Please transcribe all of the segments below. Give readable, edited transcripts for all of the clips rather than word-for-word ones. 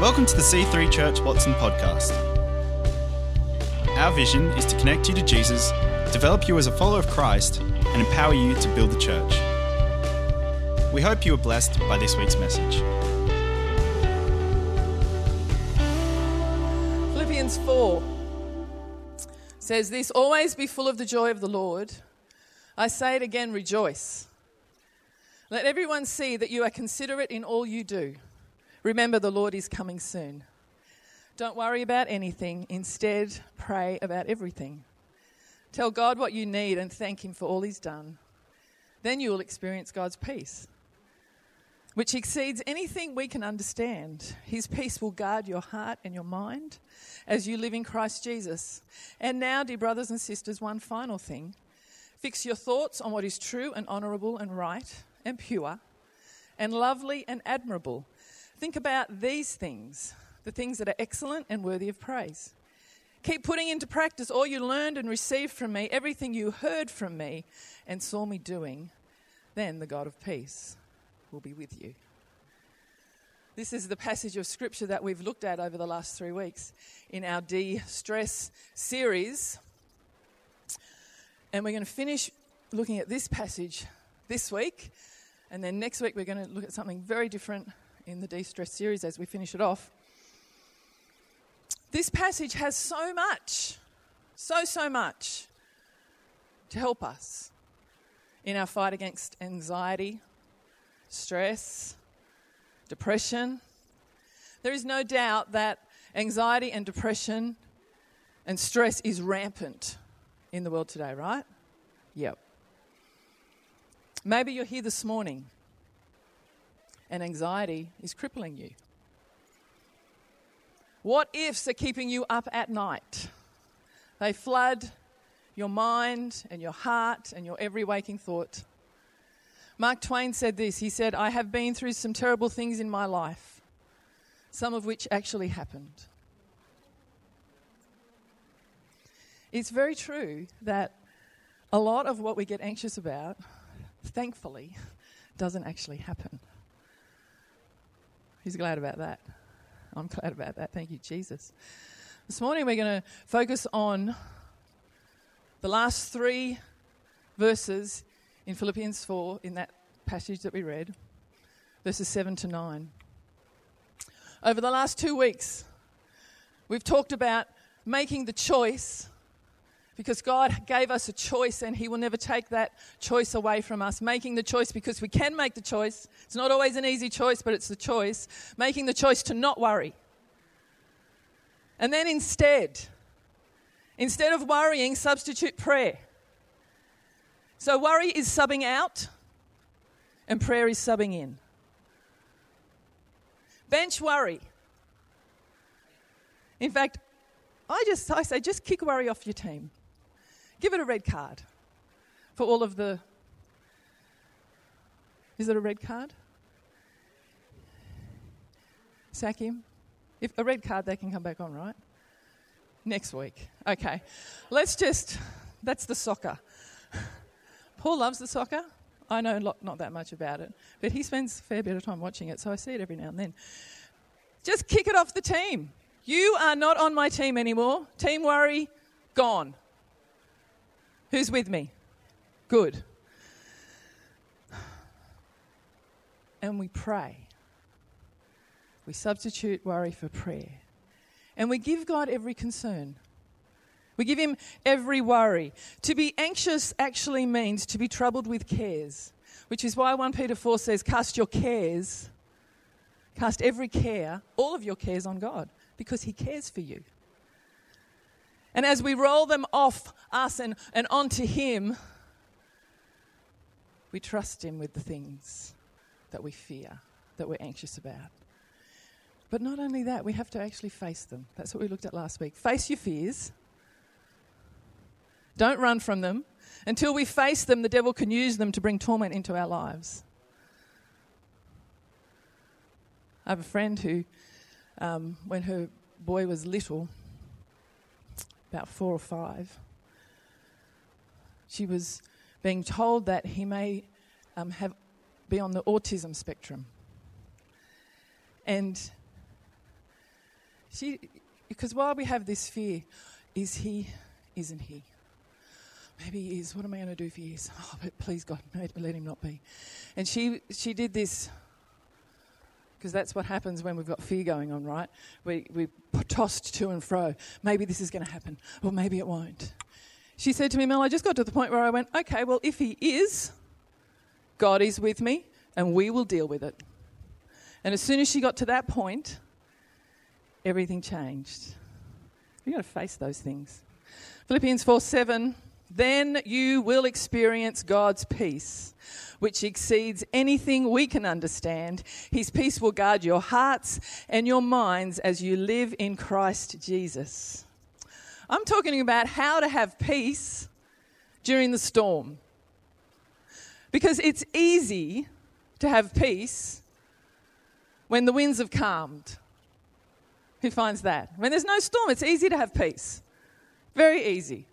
Welcome to the C3 Church Watson podcast. Our vision is to connect you to Jesus, develop you as a follower of Christ, and empower you to build the church. We hope you are blessed by this week's message. Philippians 4 says this, "Always be full of the joy of the Lord. I say it again, rejoice. Let everyone see that you are considerate in all you do. Remember, the Lord is coming soon. Don't worry about anything. Instead, pray about everything. Tell God what you need and thank Him for all He's done. Then you will experience God's peace, which exceeds anything we can understand. His peace will guard your heart and your mind as you live in Christ Jesus. And now, dear brothers and sisters, one final thing. Fix your thoughts on what is true and honourable and right and pure and lovely and admirable. Think about these things, the things that are excellent and worthy of praise. Keep putting into practice all you learned and received from me, everything you heard from me and saw me doing. Then the God of peace will be with you." This is the passage of Scripture that we've looked at over the last 3 weeks in our de-stress series. And we're going to finish looking at this passage this week. And then next week we're going to look at something very different in the de-stress series as we finish it off. This passage has so much, so much to help us in our fight against anxiety, stress, depression. There is no doubt that anxiety and depression and stress is rampant in the world today, right? Yep. Maybe you're here this morning and anxiety is crippling you. What ifs are keeping you up at night? They flood your mind and your heart and your every waking thought. Mark Twain said this. He said, "I have been through some terrible things in my life, some of which actually happened." It's very true that a lot of what we get anxious about, thankfully, doesn't actually happen. Who's glad about that? I'm glad about that. Thank you, Jesus. This morning we're going to focus on the last three verses in Philippians 4 in that passage that we read, verses 7 to 9. Over the last 2 weeks, we've talked about making the choice, because God gave us a choice and He will never take that choice away from us. Making the choice because we can make the choice. It's not always an easy choice, but it's the choice. Making the choice to not worry. And then instead of worrying, substitute prayer. So worry is subbing out and prayer is subbing in. Bench worry. In fact, I say just kick worry off your team. Give it a red card for all of the... Is it a red card? Sack him. If a red card, they can come back on, right? Next week. Okay. Let's just... That's the soccer. Paul loves the soccer. I know not that much about it, but he spends a fair bit of time watching it, so I see it every now and then. Just kick it off the team. You are not on my team anymore. Team worry, gone. Who's with me? Good. And we pray. We substitute worry for prayer. And we give God every concern. We give Him every worry. To be anxious actually means to be troubled with cares, which is why 1 Peter 4 says, cast every care, all of your cares on God, because He cares for you. And as we roll them off us and onto Him, we trust Him with the things that we fear, that we're anxious about. But not only that, we have to actually face them. That's what we looked at last week. Face your fears. Don't run from them. Until we face them, the devil can use them to bring torment into our lives. I have a friend who... when her boy was little, about 4 or 5, she was being told that he may be on the autism spectrum. And Because while we have this fear, is he, isn't he? Maybe he is. What am I going to do if he is? Oh, but please, God, let him not be. And she did this, because that's what happens when we've got fear going on, right? We tossed to and fro. Maybe this is going to happen, or maybe it won't. She said to me, Mel, I just got to the point where I went, okay, well, if he is, God is with me, and we will deal with it. And as soon as she got to that point, everything changed. We've got to face those things. Philippians 4:7. Then you will experience God's peace, which exceeds anything we can understand. His peace will guard your hearts and your minds as you live in Christ Jesus. I'm talking about how to have peace during the storm. Because it's easy to have peace when the winds have calmed. Who finds that? When there's no storm, it's easy to have peace. Very easy.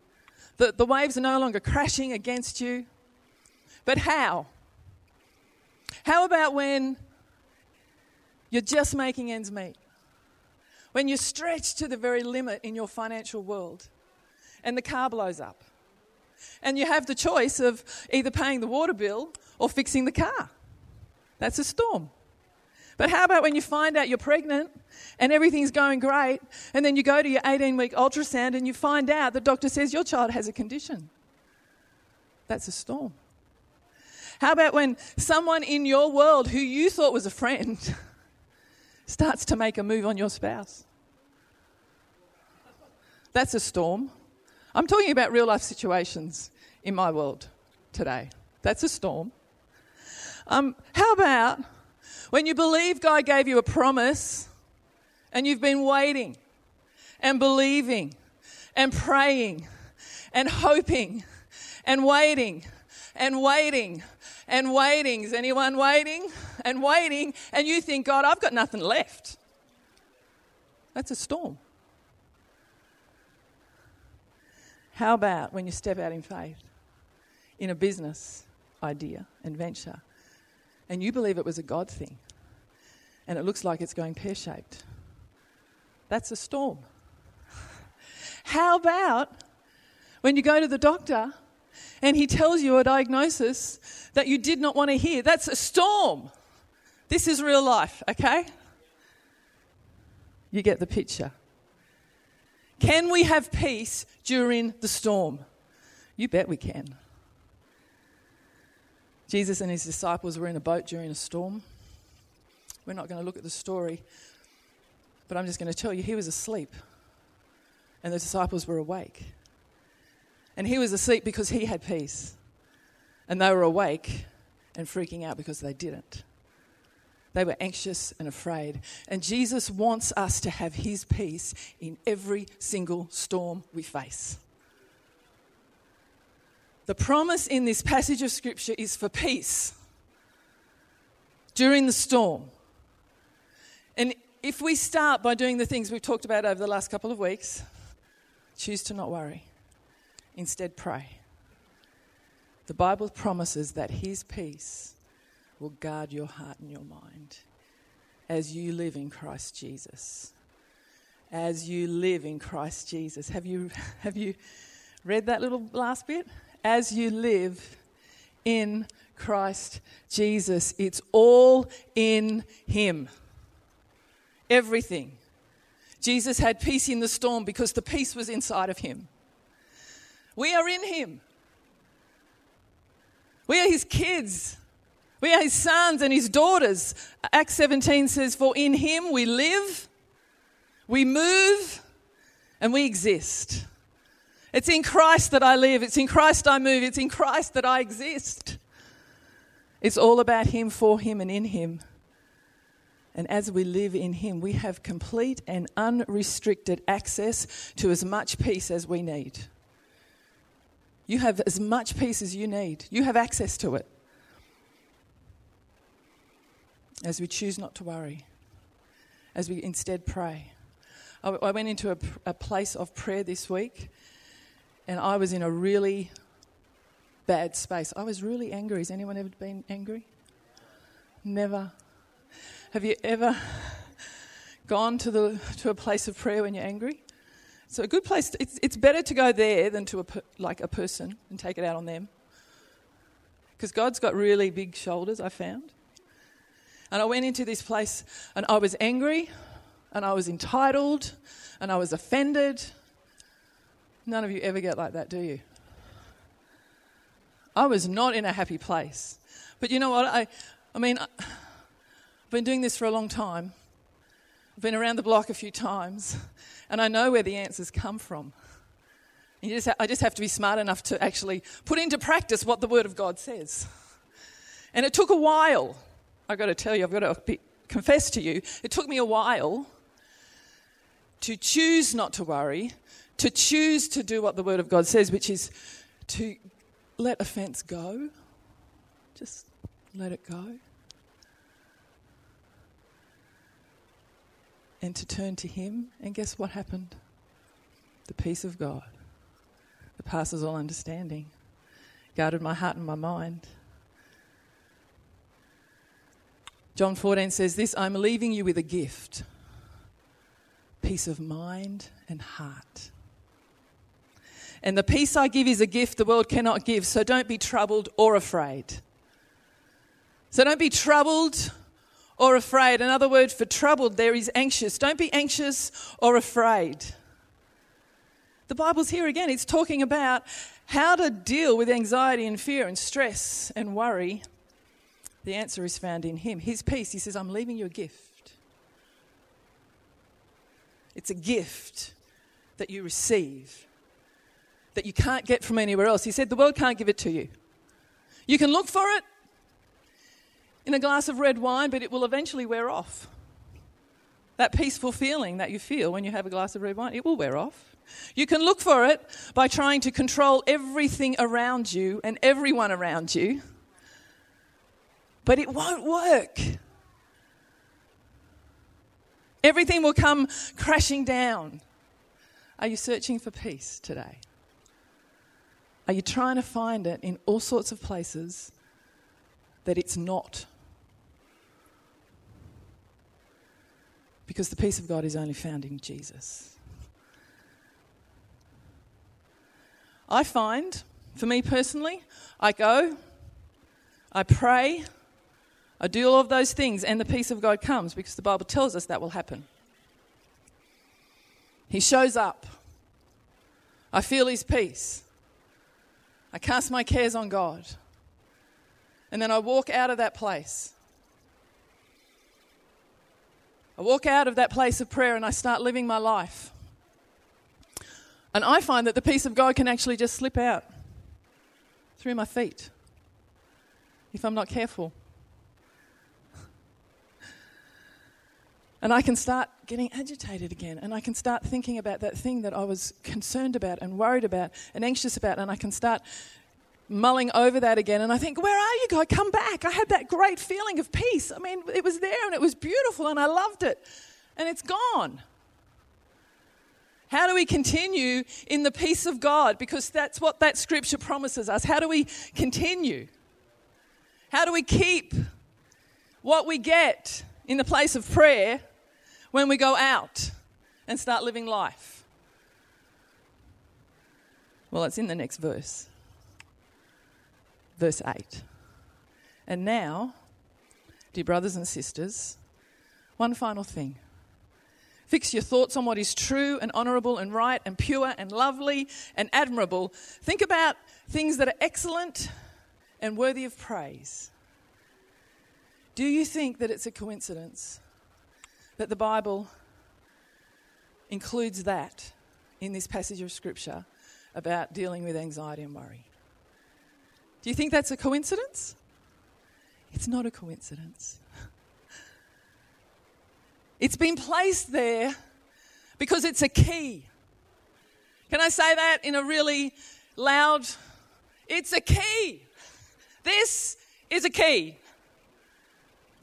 The waves are no longer crashing against you. But how? How about when you're just making ends meet? When you're stretched to the very limit in your financial world and the car blows up and you have the choice of either paying the water bill or fixing the car? That's a storm. But how about when you find out you're pregnant and everything's going great, and then you go to your 18-week ultrasound and you find out the doctor says your child has a condition? That's a storm. How about when someone in your world who you thought was a friend starts to make a move on your spouse? That's a storm. I'm talking about real-life situations in my world today. That's a storm. How about when you believe God gave you a promise and you've been waiting and believing and praying and hoping and waiting and waiting and waiting. Is anyone waiting and waiting? And you think, God, I've got nothing left. That's a storm. How about when you step out in faith in a business idea and venture? And you believe it was a God thing, and it looks like it's going pear-shaped. That's a storm. How about when you go to the doctor and he tells you a diagnosis that you did not want to hear? That's a storm. This is real life, okay? You get the picture. Can we have peace during the storm? You bet we can. Jesus and his disciples were in a boat during a storm. We're not going to look at the story, but I'm just going to tell you, he was asleep and the disciples were awake. And he was asleep because he had peace, and they were awake and freaking out because they didn't. They were anxious and afraid. And Jesus wants us to have his peace in every single storm we face. The promise in this passage of Scripture is for peace during the storm. And if we start by doing the things we've talked about over the last couple of weeks, choose to not worry. Instead, pray. The Bible promises that his peace will guard your heart and your mind as you live in Christ Jesus. As you live in Christ Jesus. Have you read that little last bit? As you live in Christ Jesus, it's all in him. Everything. Jesus had peace in the storm because the peace was inside of him. We are in him. We are his kids. We are his sons and his daughters. Acts 17 says, for in him we live, we move, and we exist. It's in Christ that I live. It's in Christ I move. It's in Christ that I exist. It's all about him, for him, and in him. And as we live in him, we have complete and unrestricted access to as much peace as we need. You have as much peace as you need. You have access to it. As we choose not to worry, as we instead pray. I went into a place of prayer this week. And I was in a really bad space. I was really angry. Has anyone ever been angry? Never. Have you ever gone to a place of prayer when you're angry? So a good place, it's better to go there than to a person and take it out on them. Because God's got really big shoulders, I found. And I went into this place and I was angry and I was entitled and I was offended. None of you ever get like that, do you? I was not in a happy place. But you know what? I've been doing this for a long time. I've been around the block a few times and I know where the answers come from. I just have to be smart enough to actually put into practice what the Word of God says. And it took a while. I've got to tell you, I've got to confess to you, it took me a while to choose not to worry, to choose to do what the Word of God says, which is to let offence go. Just let it go. And to turn to Him. And guess what happened? The peace of God that passes all understanding guarded my heart and my mind. John 14 says this, I'm leaving you with a gift, peace of mind and heart. And the peace I give is a gift the world cannot give, so don't be troubled or afraid. So don't be troubled or afraid. Another word for troubled there is anxious. Don't be anxious or afraid. The Bible's here again. It's talking about how to deal with anxiety and fear and stress and worry. The answer is found in Him. His peace, He says, I'm leaving you a gift. It's a gift that you receive, that you can't get from anywhere else. He said, the world can't give it to you. You can look for it in a glass of red wine, but it will eventually wear off. That peaceful feeling that you feel when you have a glass of red wine, it will wear off. You can look for it by trying to control everything around you and everyone around you, but it won't work. Everything will come crashing down. Are you searching for peace today? Are you trying to find it in all sorts of places that it's not? Because the peace of God is only found in Jesus. I find, for me personally, I go, I pray, I do all of those things, and the peace of God comes because the Bible tells us that will happen. He shows up. I feel His peace. I cast my cares on God. And then I walk out of that place. I walk out of that place of prayer and I start living my life. And I find that the peace of God can actually just slip out through my feet if I'm not careful. And I can start getting agitated again, and I can start thinking about that thing that I was concerned about and worried about and anxious about, and I can start mulling over that again. And I think, where are you, God? Come back. I had that great feeling of peace. I mean, it was there and it was beautiful and I loved it, and it's gone. How do we continue in the peace of God? Because that's what that scripture promises us. How do we continue? How do we keep what we get in the place of prayer when we go out and start living life? Well, it's in the next verse. Verse 8. And now, dear brothers and sisters, one final thing. Fix your thoughts on what is true and honourable and right and pure and lovely and admirable. Think about things that are excellent and worthy of praise. Do you think that it's a coincidence that the Bible includes that in this passage of Scripture about dealing with anxiety and worry? Do you think that's a coincidence? It's not a coincidence. It's been placed there because it's a key. Can I say that in a really loud? It's a key. This is a key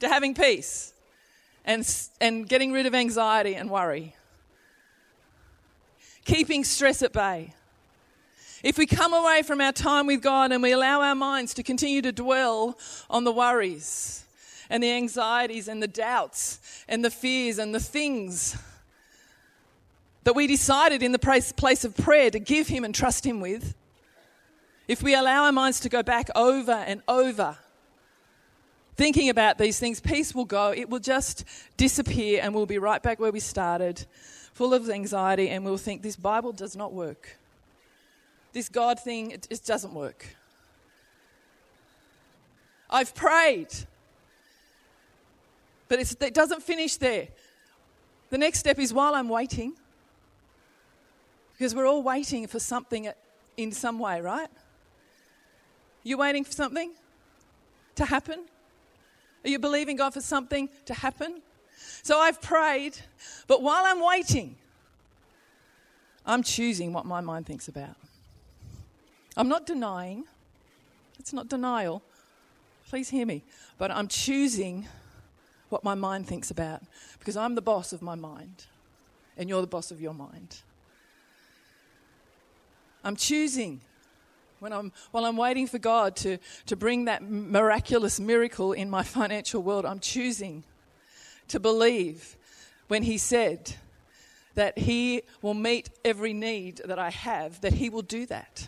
to having peace and getting rid of anxiety and worry. Keeping stress at bay. If we come away from our time with God and we allow our minds to continue to dwell on the worries and the anxieties and the doubts and the fears and the things that we decided in the place of prayer to give him and trust him with, if we allow our minds to go back over and over, thinking about these things, peace will go. It will just disappear and we'll be right back where we started, full of anxiety, and we'll think this Bible does not work. This God thing, it just doesn't work. I've prayed. But it doesn't finish there. The next step is while I'm waiting, because we're all waiting for something in some way, right? You're waiting for something to happen? Are you believing God for something to happen? So I've prayed, but while I'm waiting, I'm choosing what my mind thinks about. I'm not denying. It's not denial. Please hear me. But I'm choosing what my mind thinks about, because I'm the boss of my mind and you're the boss of your mind. I'm choosing while I'm waiting for God to bring that miraculous miracle in my financial world. I'm choosing to believe when he said that he will meet every need that I have, that he will do that.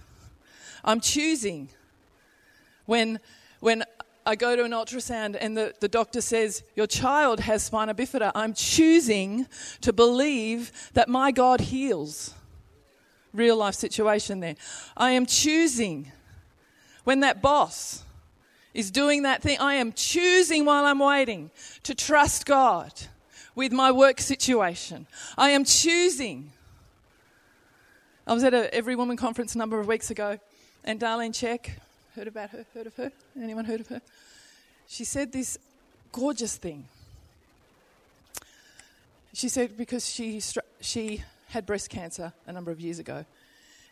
I'm choosing when I go to an ultrasound and the doctor says, your child has spina bifida, I'm choosing to believe that my God heals. Real life situation there. I am choosing when that boss is doing that thing, I am choosing while I'm waiting to trust God with my work situation. I am choosing. I was at an Every Woman Conference a number of weeks ago, and Darlene Czech, heard of her? Anyone heard of her? She said this gorgeous thing. She said because she had breast cancer a number of years ago,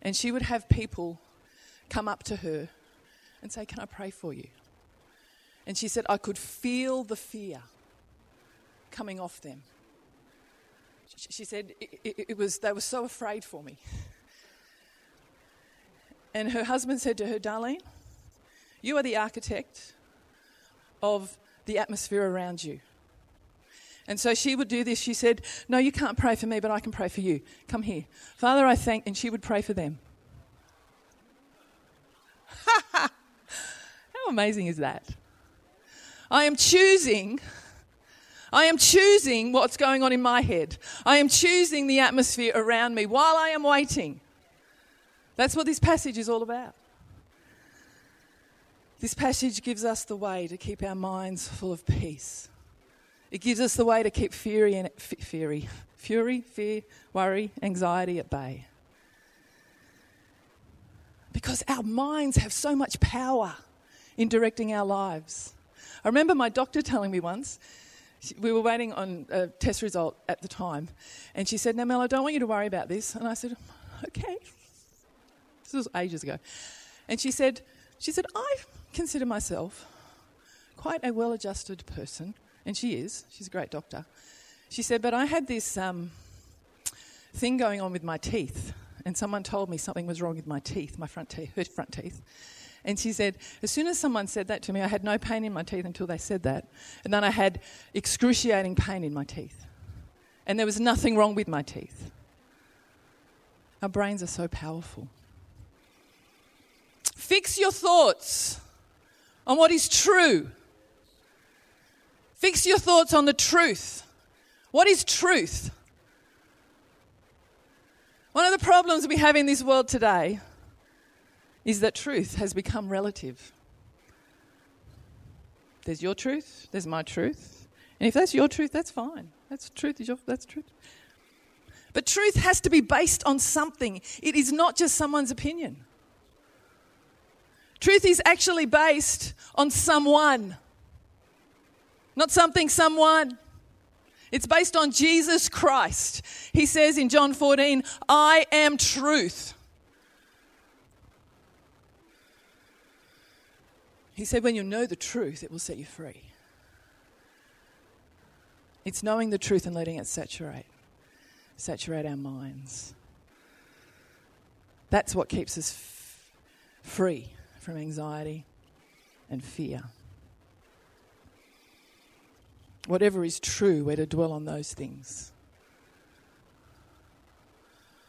and she would have people come up to her and say, can I pray for you? And she said, I could feel the fear coming off them. She said, they were so afraid for me. And her husband said to her, Darlene, you are the architect of the atmosphere around you. And so she would do this. She said, no, you can't pray for me, but I can pray for you. Come here. Father, I thank... And she would pray for them. How amazing is that? I am choosing what's going on in my head. I am choosing the atmosphere around me while I am waiting. That's what this passage is all about. This passage gives us the way to keep our minds full of peace. It gives us the way to keep fear, worry, anxiety at bay. Because our minds have so much power in directing our lives. I remember my doctor telling me once, we were waiting on a test result at the time, and she said, now Mel, I don't want you to worry about this. And I said, okay. This was ages ago. And she said, I consider myself quite a well-adjusted person. And she is. She's a great doctor. She said, but I had this thing going on with my teeth, and someone told me something was wrong with my teeth, her front teeth. And she said, as soon as someone said that to me, I had no pain in my teeth until they said that. And then I had excruciating pain in my teeth. And there was nothing wrong with my teeth. Our brains are so powerful. Fix your thoughts on what is true. Fix your thoughts on the truth. What is truth? One of the problems we have in this world today is that truth has become relative. There's your truth, there's my truth. And if that's your truth, that's fine. That's truth. But truth has to be based on something. It is not just someone's opinion. Truth is actually based on someone. Not something, someone. It's based on Jesus Christ. He says in John 14, I am truth. He said, when you know the truth, it will set you free. It's knowing the truth and letting it saturate our minds. That's what keeps us free from anxiety and fear. Whatever is true, we're to dwell on those things.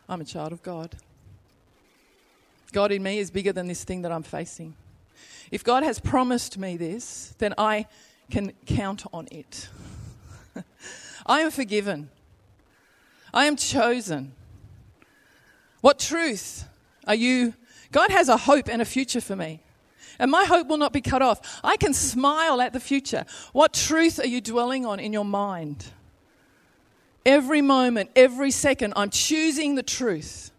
I'm a child of God. God in me is bigger than this thing that I'm facing. If God has promised me this, then I can count on it. I am forgiven. I am chosen. What truth are you? God has a hope and a future for me. And my hope will not be cut off. I can smile at the future. What truth are you dwelling on in your mind? Every moment, every second, I'm choosing the truth.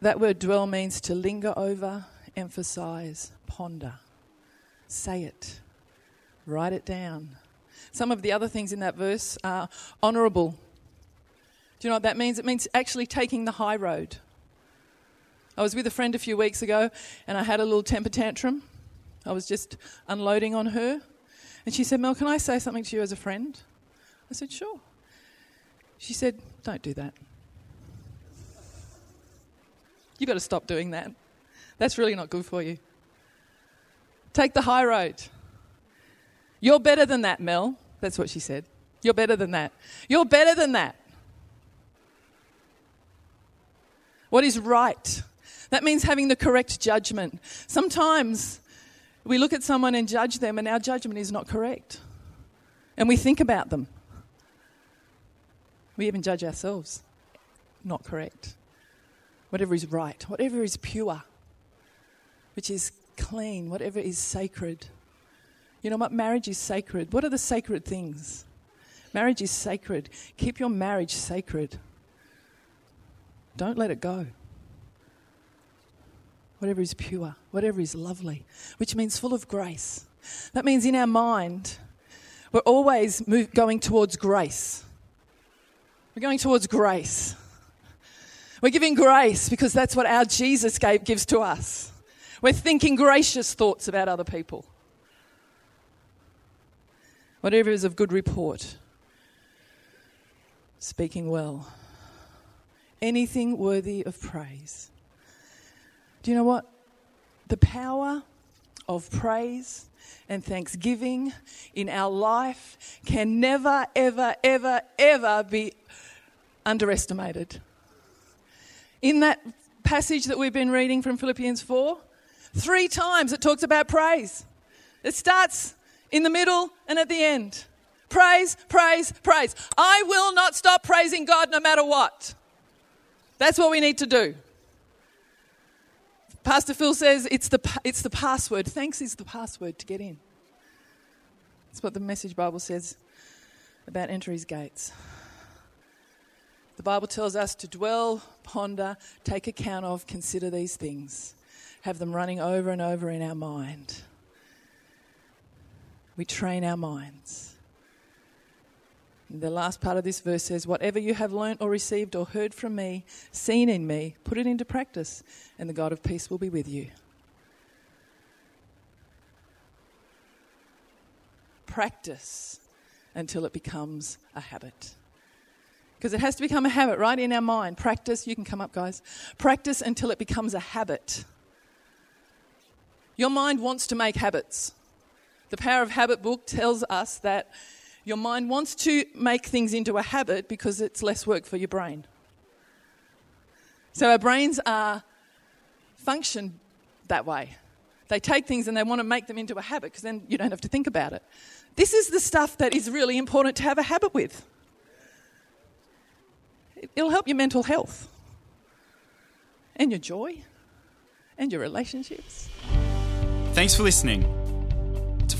That word dwell means to linger over, emphasize, ponder. Say it. Write it down. Some of the other things in that verse are honourable. Do you know what that means? It means actually taking the high road. I was with a friend a few weeks ago and I had a little temper tantrum. I was just unloading on her. And she said, Mel, can I say something to you as a friend? I said, sure. She said, don't do that. You've got to stop doing that. That's really not good for you. Take the high road. You're better than that, Mel. That's what she said. You're better than that. You're better than that. What is right? That means having the correct judgment. Sometimes we look at someone and judge them and our judgment is not correct. And we think about them. We even judge ourselves. Not correct. Whatever is right, whatever is pure, which is clean, whatever is sacred. You know what? Marriage is sacred. What are the sacred things? Marriage is sacred. Keep your marriage sacred. Don't let it go. Whatever is pure, whatever is lovely, which means full of grace. That means in our mind, we're always going towards grace. We're going towards grace. We're giving grace because that's what our Jesus gives to us. We're thinking gracious thoughts about other people. Whatever is of good report, speaking well, anything worthy of praise. Do you know what? The power of praise and thanksgiving in our life can never, ever, ever, ever be underestimated. In that passage that we've been reading from Philippians 4, 3 times it talks about praise. It starts in the middle and at the end. Praise, praise, praise. I will not stop praising God no matter what. That's what we need to do. Pastor Phil says it's the password. Thanks is the password to get in. That's what the Message Bible says about entering his gates. The Bible tells us to dwell, ponder, take account of, consider these things. Have them running over and over in our mind. We train our minds. The last part of this verse says, whatever you have learnt or received or heard from me, seen in me, put it into practice, and the God of peace will be with you. Practice until it becomes a habit. Because it has to become a habit, right, in our mind. Practice, you can come up, guys. Practice until it becomes a habit. Your mind wants to make habits. The Power of Habit book tells us that your mind wants to make things into a habit because it's less work for your brain. So our brains function that way. They take things and they want to make them into a habit because then you don't have to think about it. This is the stuff that is really important to have a habit with. It'll help your mental health and your joy and your relationships. Thanks for listening. To